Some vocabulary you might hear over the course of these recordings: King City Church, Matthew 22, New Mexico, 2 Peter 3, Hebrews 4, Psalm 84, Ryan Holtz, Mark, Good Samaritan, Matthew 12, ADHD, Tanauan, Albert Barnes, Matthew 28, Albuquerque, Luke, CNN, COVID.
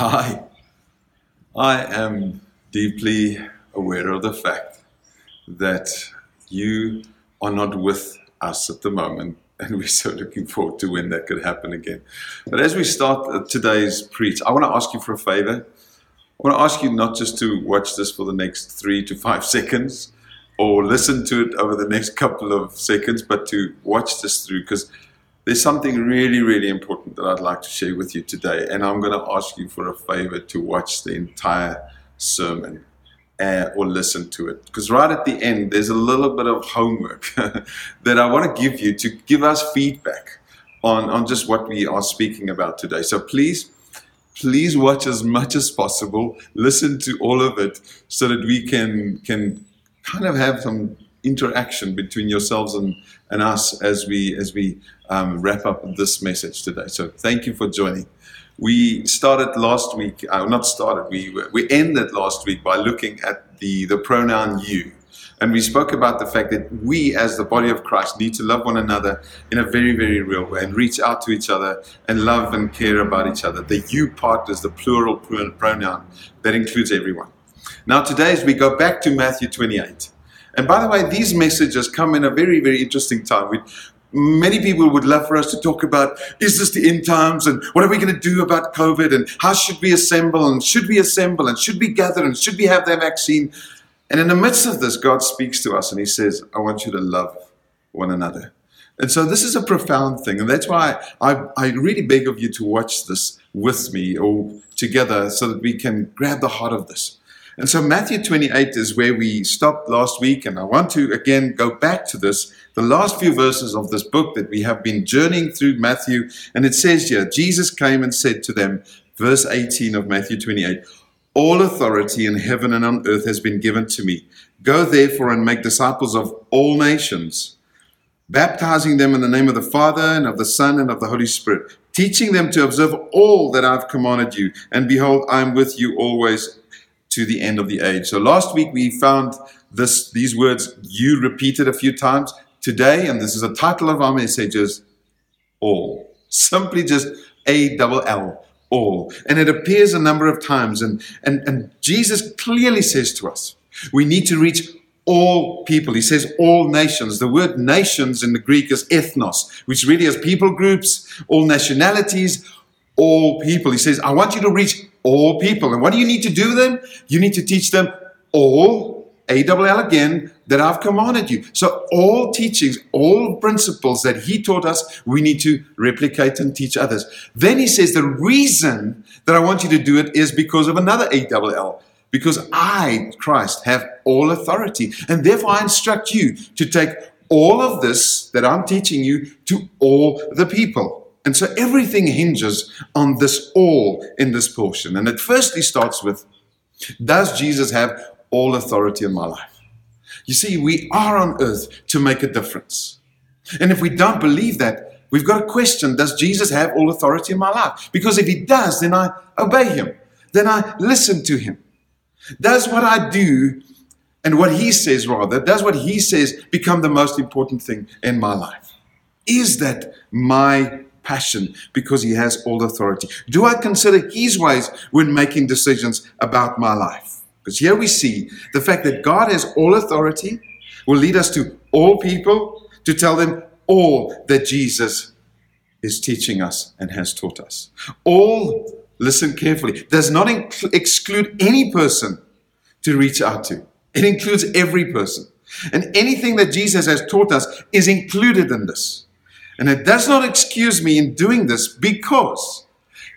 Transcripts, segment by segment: Hi, I am deeply aware of the fact that you are not with us at the moment, and we're so looking forward to when that could happen again. But as we start today's preach, I want to ask you for a favor. I want to ask you not just to watch this for the next 3 to 5 seconds or listen to it over the next couple of seconds, but to watch this through, because there's something really, really important that I'd like to share with you today, and I'm going to ask you for a favor to watch the entire sermon or listen to it. Because right at the end, there's a little bit of homework that I want to give you to give us feedback on just what we are speaking about today. So please watch as much as possible, listen to all of it so that we can kind of have some interaction between yourselves and us as we wrap up this message today. So thank you for joining. We ended last week by looking at the pronoun you. And we spoke about the fact that we as the body of Christ need to love one another in a very, very real way and reach out to each other and love and care about each other. The you part is the plural pronoun that includes everyone. Now today as we go back to Matthew 28, and by the way, these messages come in a very, very interesting time. Many people would love for us to talk about, is this the end times? And what are we going to do about COVID? And how should we assemble? And should we assemble? And should we gather? And should we have that vaccine? And in the midst of this, God speaks to us and he says, I want you to love one another. And so this is a profound thing. And that's why I really beg of you to watch this with me or together so that we can grab the heart of this. And so Matthew 28 is where we stopped last week, and I want to again go back to this, the last few verses of this book that we have been journeying through Matthew, and it says here, Jesus came and said to them, verse 18 of Matthew 28, all authority in heaven and on earth has been given to me. Go therefore and make disciples of all nations, baptizing them in the name of the Father and of the Son and of the Holy Spirit, teaching them to observe all that I've commanded you, and behold, I am with you always to the end of the age. So last week we found these words you repeated a few times. Today, and this is the title of our message, is all. Simply just ALL, all. And it appears a number of times, and Jesus clearly says to us, we need to reach all people. He says all nations. The word nations in the Greek is ethnos, which really is people groups, all nationalities, all people. He says, I want you to reach all people. And what do you need to do then? You need to teach them all, ALL again, that I've commanded you. So all teachings, all principles that he taught us, we need to replicate and teach others. Then he says the reason that I want you to do it is because of another ALL. Because I, Christ, have all authority. And therefore I instruct you to take all of this that I'm teaching you to all the people. And so everything hinges on this all in this portion. And it firstly starts with, does Jesus have all authority in my life? You see, we are on earth to make a difference. And if we don't believe that, we've got to question, does Jesus have all authority in my life? Because if he does, then I obey him. Then I listen to him. Does what I do and what he says rather, does what he says become the most important thing in my life? Is that my passion, because he has all authority? Do I consider his ways when making decisions about my life? Because here we see the fact that God has all authority will lead us to all people to tell them all that Jesus is teaching us and has taught us. All, listen carefully, does not exclude any person to reach out to. It includes every person. And anything that Jesus has taught us is included in this. And it does not excuse me in doing this because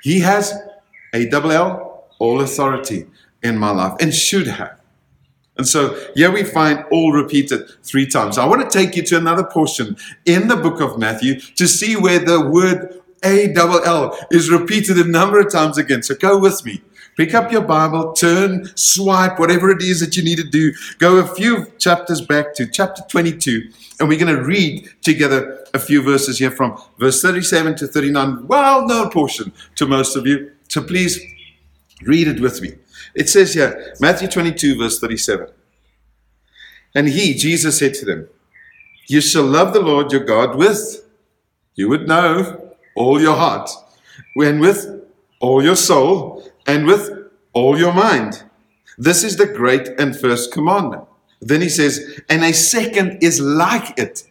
he has ALL, all authority in my life, and should have. And so here we find all repeated 3 times. I want to take you to another portion in the book of Matthew to see where the word ALL is repeated a number of times again. So go with me. Pick up your Bible, turn, swipe, whatever it is that you need to do. Go a few chapters back to chapter 22, and we're going to read together a few verses here from verse 37 to 39, well-known portion to most of you. So please read it with me. It says here, Matthew 22, verse 37. And he, Jesus, said to them, You shall love the Lord your God with, you would know, all your heart, and with all your soul, and with all your mind. This is the great and first commandment. Then he says, and a second is like it,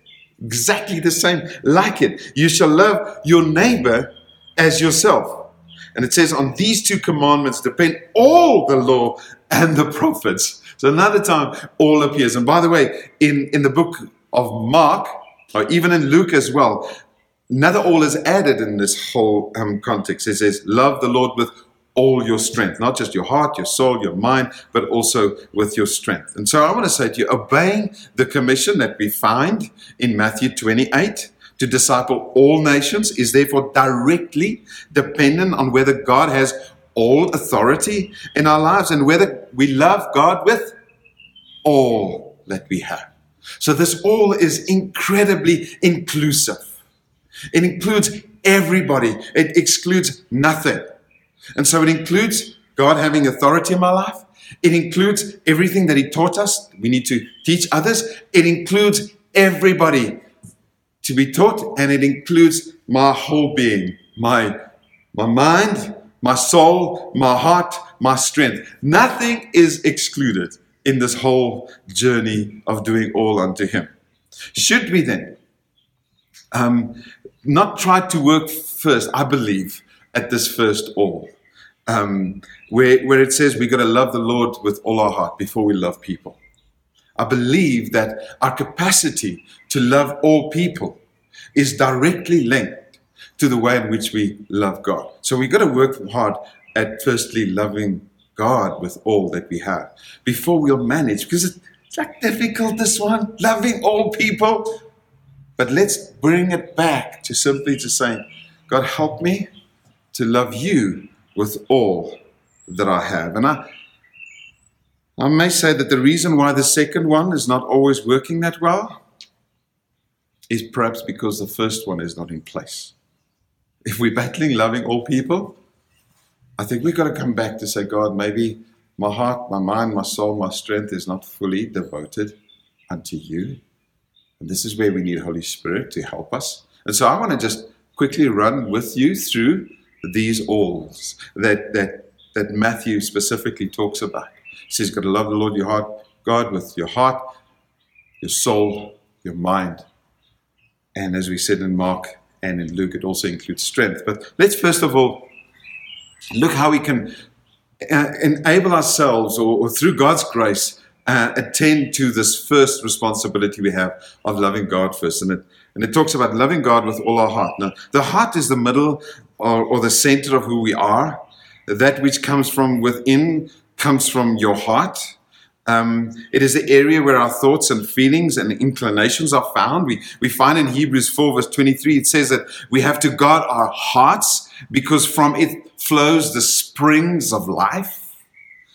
exactly the same, like it. You shall love your neighbor as yourself. And it says, on these two commandments depend all the law and the prophets. So another time, all appears. And by the way, in the book of Mark, or even in Luke as well, another all is added in this whole context. It says, love the Lord with all your strength, not just your heart, your soul, your mind, but also with your strength. And so I want to say to you, obeying the commission that we find in Matthew 28 to disciple all nations is therefore directly dependent on whether God has all authority in our lives and whether we love God with all that we have. So this all is incredibly inclusive. It includes everybody. It excludes nothing. And so it includes God having authority in my life. It includes everything that he taught us. We need to teach others. It includes everybody to be taught. And it includes my whole being, my mind, my soul, my heart, my strength. Nothing is excluded in this whole journey of doing all unto him. Should we then not try to work first, I believe, at this first all, where it says we got to love the Lord with all our heart before we love people. I believe that our capacity to love all people is directly linked to the way in which we love God. So we got to work hard at firstly loving God with all that we have before we'll manage, because it's like difficult, this one, loving all people. But let's bring it back to simply to saying, God, help me to love you with all that I have. And I may say that the reason why the second one is not always working that well is perhaps because the first one is not in place. If we're battling loving all people, I think we've got to come back to say, God, maybe my heart, my mind, my soul, my strength is not fully devoted unto you. And this is where we need Holy Spirit to help us. And so I want to just quickly run with you through these alls that Matthew specifically talks about. He says, you've got to love the Lord your heart, God with your heart, your soul, your mind. And as we said in Mark and in Luke, it also includes strength. But let's first of all look how we can enable ourselves or through God's grace attend to this first responsibility we have of loving God first. And it talks about loving God with all our heart. Now, the heart is the middle or the center of who we are. That which comes from within comes from your heart. It is the area where our thoughts and feelings and inclinations are found. We find in Hebrews 4 verse 23, it says that we have to guard our hearts because from it flows the springs of life.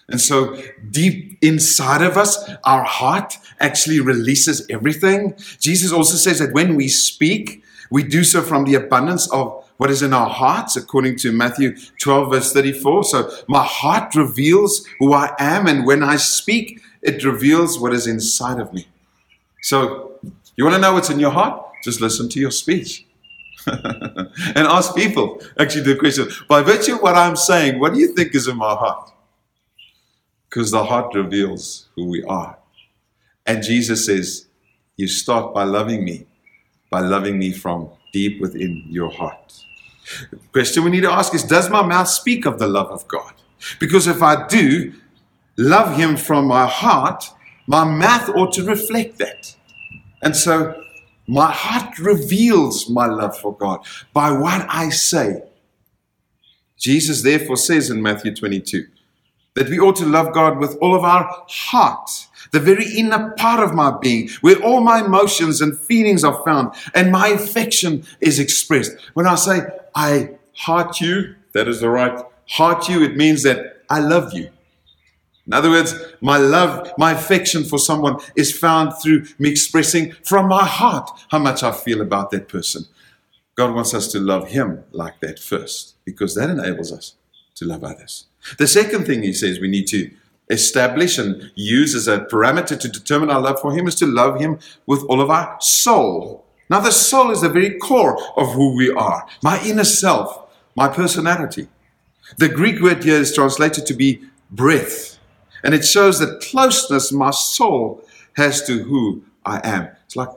And so deep inside of us, our heart actually releases everything. Jesus also says that when we speak, we do so from the abundance of what is in our hearts, according to Matthew 12, verse 34. So my heart reveals who I am, and when I speak, it reveals what is inside of me. So you want to know what's in your heart? Just listen to your speech. And ask people, actually, the question, by virtue of what I'm saying, what do you think is in my heart? Because the heart reveals who we are. And Jesus says, you start by loving me from deep within your heart. The question we need to ask is, does my mouth speak of the love of God? Because if I do love him from my heart, my mouth ought to reflect that. And so my heart reveals my love for God by what I say. Jesus therefore says in Matthew 22, that we ought to love God with all of our heart, the very inner part of my being, where all my emotions and feelings are found, and my affection is expressed. When I say, I heart you, that is the right heart you, it means that I love you. In other words, my love, my affection for someone is found through me expressing from my heart how much I feel about that person. God wants us to love him like that first, because that enables us to love others. The second thing he says we need to establish and use as a parameter to determine our love for him is to love him with all of our soul. Now, the soul is the very core of who we are, my inner self, my personality. The Greek word here is translated to be breath, and it shows the closeness my soul has to who I am. It's like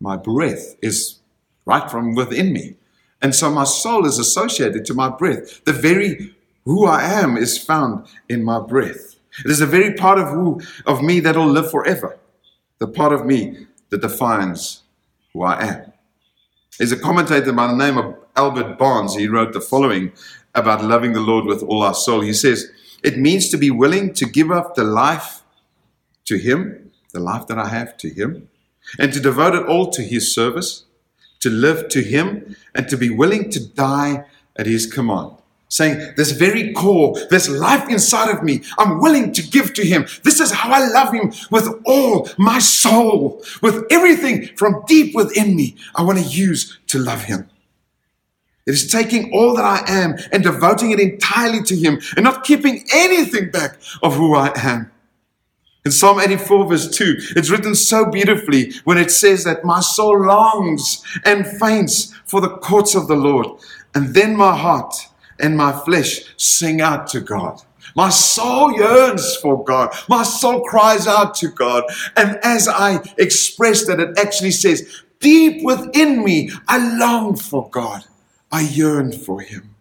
my breath is right from within me, and so my soul is associated to my breath. The very who I am is found in my breath. It is a very part of me that will live forever, the part of me that defines who I am. There's a commentator by the name of Albert Barnes. He wrote the following about loving the Lord with all our soul. He says, it means to be willing to give up the life to him, the life that I have to him, and to devote it all to his service, to live to him, and to be willing to die at his command. Saying, this very core, this life inside of me, I'm willing to give to him. This is how I love him with all my soul, with everything from deep within me I want to use to love him. It is taking all that I am and devoting it entirely to him and not keeping anything back of who I am. In Psalm 84, verse 2, it's written so beautifully when it says that my soul longs and faints for the courts of the Lord, and then my heart and my flesh sing out to God. My soul yearns for God. My soul cries out to God. And as I express that, it actually says, deep within me, I long for God. I yearn for him.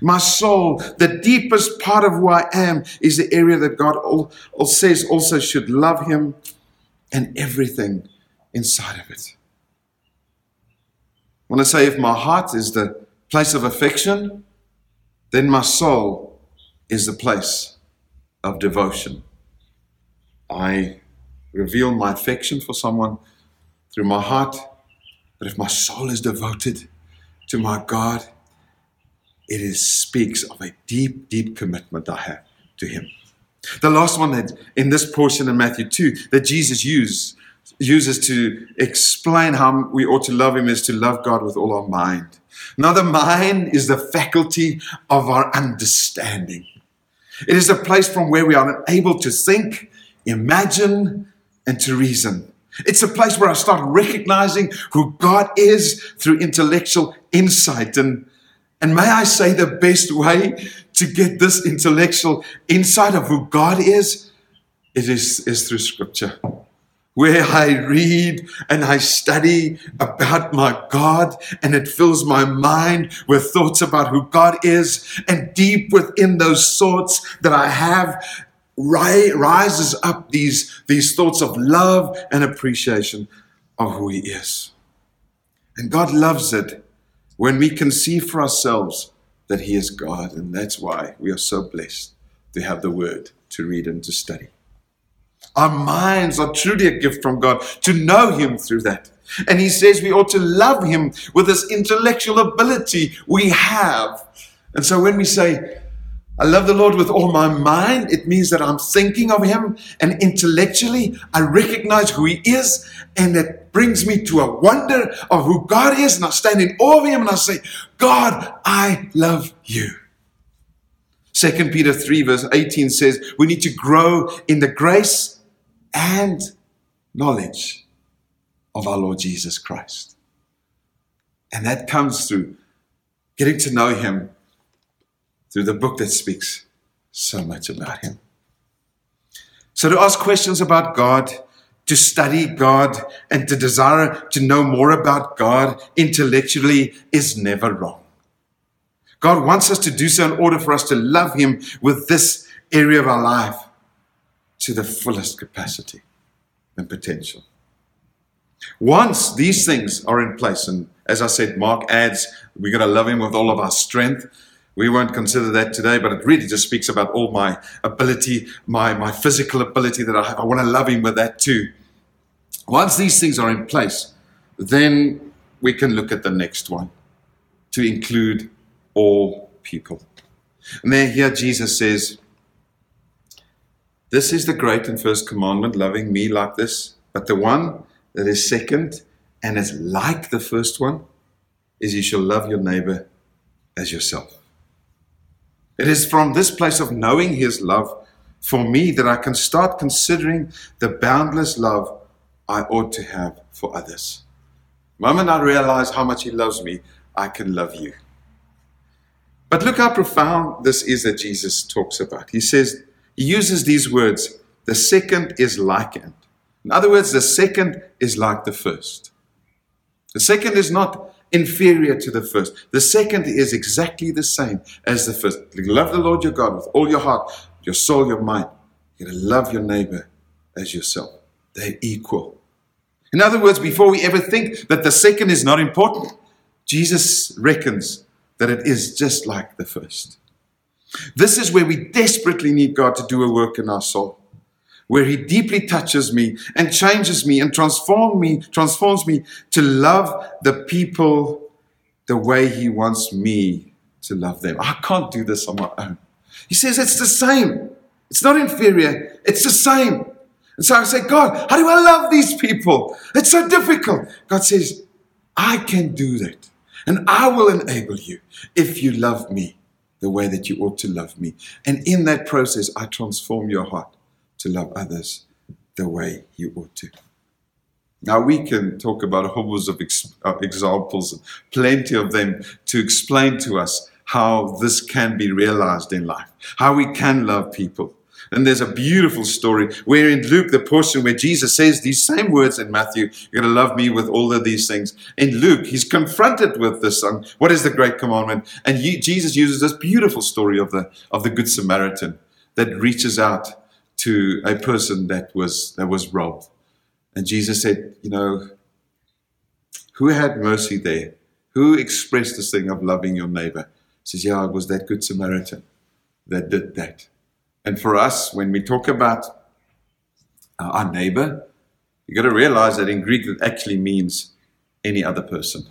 My soul, the deepest part of who I am, is the area that God says also should love him and everything inside of it. I want to say, if my heart is the place of affection, then my soul is the place of devotion. I reveal my affection for someone through my heart, but if my soul is devoted to my God, it speaks of a deep, deep commitment I have to him. The last one that in this portion in Matthew 2 that Jesus uses to explain how we ought to love him is to love God with all our mind. Now, the mind is the faculty of our understanding. It is the place from where we are able to think, imagine, and to reason. It's a place where I start recognizing who God is through intellectual insight. And may I say, the best way to get this intellectual insight of who God is, it is through Scripture, where I read and I study about my God, and it fills my mind with thoughts about who God is, and deep within those thoughts that I have rises up these thoughts of love and appreciation of who he is. And God loves it when we conceive for ourselves that he is God, and that's why we are so blessed to have the word to read and to study. Our minds are truly a gift from God to know him through that. And he says we ought to love him with this intellectual ability we have. And so when we say, I love the Lord with all my mind, it means that I'm thinking of him, and intellectually I recognize who he is, and that brings me to a wonder of who God is, and I stand in awe of him and I say, God, I love you. 2 Peter 3 verse 18 says we need to grow in the grace and knowledge of our Lord Jesus Christ. And that comes through getting to know him through the book that speaks so much about him. So to ask questions about God, to study God, and to desire to know more about God intellectually is never wrong. God wants us to do so in order for us to love him with this area of our life to the fullest capacity and potential. Once these things are in place, and as I said, Mark adds, we're going to love him with all of our strength. We won't consider that today, but it really just speaks about all my ability, my physical ability that I want to love him with that too. Once these things are in place, then we can look at the next one, to include all people. And then here Jesus says, this is the great and first commandment, loving me like this. But the one that is second and is like the first one is you shall love your neighbor as yourself. It is from this place of knowing his love for me that I can start considering the boundless love I ought to have for others. The moment I realize how much he loves me, I can love you. But look how profound this is that Jesus talks about. He says, he uses these words, the second is likened. In other words, the second is like the first. The second is not inferior to the first. The second is exactly the same as the first. You love the Lord your God with all your heart, your soul, your mind. You're going to love your neighbor as yourself. They're equal. In other words, before we ever think that the second is not important, Jesus reckons that it is just like the first. This is where we desperately need God to do a work in our soul, where he deeply touches me and changes me and transforms me to love the people the way he wants me to love them. I can't do this on my own. He says it's the same. It's not inferior. It's the same. And so I say, God, how do I love these people? It's so difficult. God says, I can do that. And I will enable you if you love me the way that you ought to love me. And in that process, I transform your heart to love others the way you ought to. Now, we can talk about a whole host of examples, plenty of them, to explain to us how this can be realized in life, how we can love people. And there's a beautiful story where in Luke, the portion where Jesus says these same words in Matthew, you're going to love me with all of these things. In Luke, he's confronted with this on what is the great commandment. And Jesus uses this beautiful story of the Good Samaritan that reaches out to a person that was robbed. And Jesus said, you know, who had mercy there? Who expressed this thing of loving your neighbor? He says, yeah, it was that Good Samaritan that did that. And for us, when we talk about our neighbor, you got to realize that in Greek, it actually means any other person.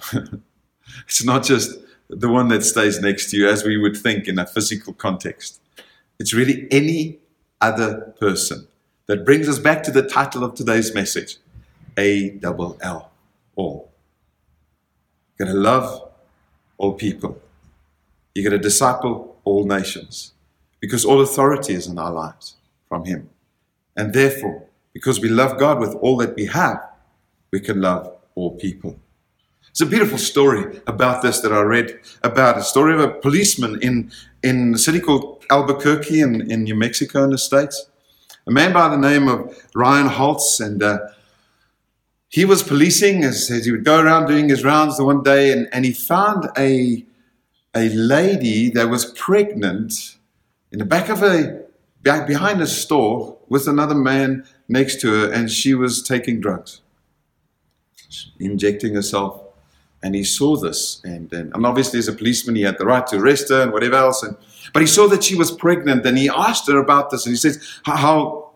It's not just the one that stays next to you as we would think in a physical context. It's really any other person. That brings us back to the title of today's message, ALL, all. You're going to love all people. You're going to disciple all nations. Because all authority is in our lives from him. And therefore, because we love God with all that we have, we can love all people. It's a beautiful story about this that I read about, a story of a policeman in a city called Albuquerque in New Mexico in the States. A man by the name of Ryan Holtz, and he was policing as he would go around doing his rounds the one day, and he found a lady that was pregnant in the back of behind a store with another man next to her, and she was taking drugs, injecting herself. And he saw this, and obviously as a policeman, he had the right to arrest her and whatever else. But he saw that she was pregnant, and he asked her about this, and he says, how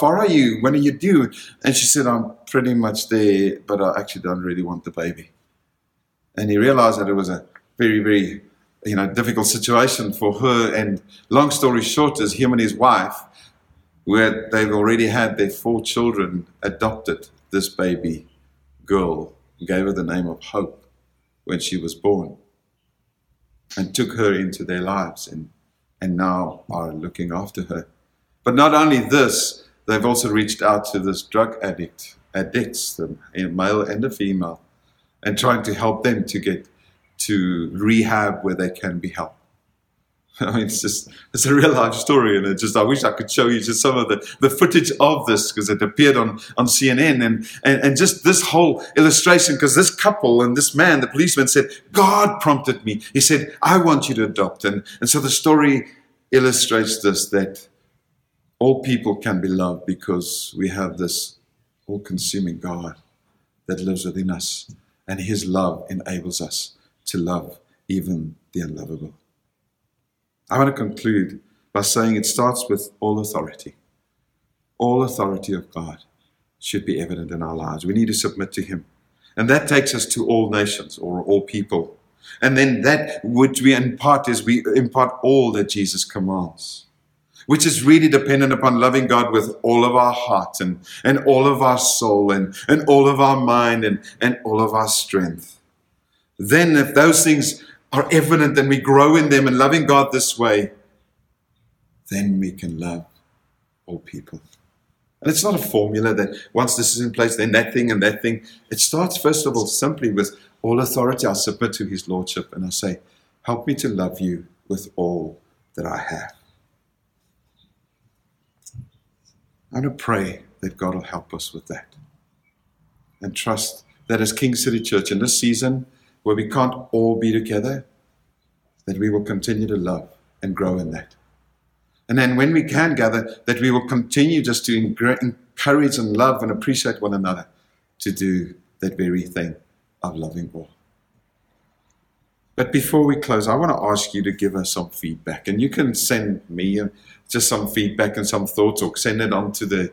far are you? When are you due? And she said, I'm pretty much there, but I actually don't really want the baby. And he realized that it was a very, very difficult situation for her. And long story short is him and his wife, where they've already had their 4 children, adopted this baby girl, gave her the name of Hope when she was born, and took her into their lives and now are looking after her. But not only this, they've also reached out to this drug addicts, the male and the female, and trying to help them to get to rehab where they can be helped. I mean, it's a real life story, and I wish I could show you just some of the footage of this, because it appeared on CNN, and just this whole illustration, because this couple and this man, the policeman, said, God prompted me. He said, I want you to adopt. And so the story illustrates this, that all people can be loved because we have this all-consuming God that lives within us, and his love enables us to love even the unlovable. I want to conclude by saying it starts with all authority. All authority of God should be evident in our lives. We need to submit to him. And that takes us to all nations or all people. And then that which we impart is we impart all that Jesus commands, which is really dependent upon loving God with all of our heart and all of our soul and all of our mind and all of our strength. Then if those things are evident and we grow in them and loving God this way, then we can love all people. And it's not a formula that once this is in place, then that thing and that thing. It starts, first of all, simply with all authority. I submit to his lordship and I say, help me to love you with all that I have. I'm going to pray that God will help us with that. And trust that as King City Church, in this season where we can't all be together, that we will continue to love and grow in that. And then when we can gather, that we will continue just to encourage and love and appreciate one another to do that very thing of loving all. But before we close, I want to ask you to give us some feedback. And you can send me just some feedback and some thoughts, or send it onto the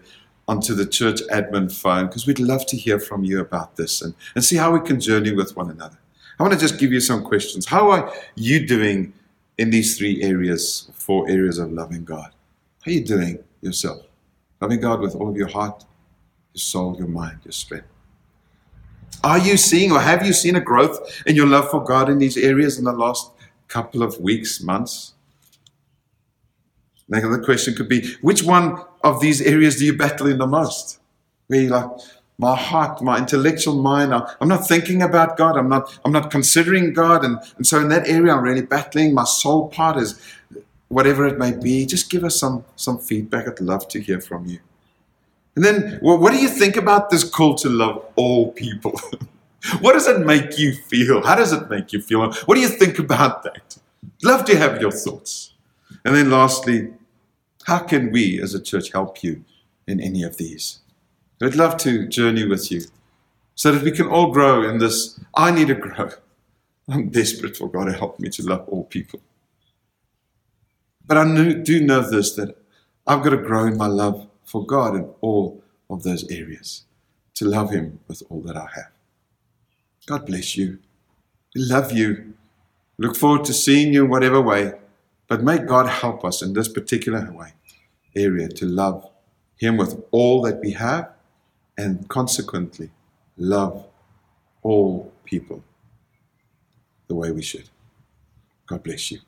church admin phone, because we'd love to hear from you about this and see how we can journey with one another. I want to just give you some questions. How are you doing in these four areas of loving God? How are you doing yourself? Loving God with all of your heart, your soul, your mind, your strength. Are you seeing, or have you seen, a growth in your love for God in these areas in the last couple of weeks, months? Another question could be, which one of these areas do you battle in the most? Where you're like, my heart, my intellectual mind, I'm not thinking about God. I'm not considering God. And so in that area, I'm really battling. My soul part is whatever it may be. Just give us some feedback. I'd love to hear from you. And then, well, what do you think about this call to love all people? What does it make you feel? How does it make you feel? What do you think about that? Love to have your thoughts. And then lastly, how can we as a church help you in any of these? We'd love to journey with you so that we can all grow in this. I need to grow. I'm desperate for God to help me to love all people. But I do know this, that I've got to grow in my love for God in all of those areas, to love him with all that I have. God bless you. We love you. Look forward to seeing you in whatever way, but may God help us in this particular area to love him with all that we have, and consequently love all people the way we should. God bless you.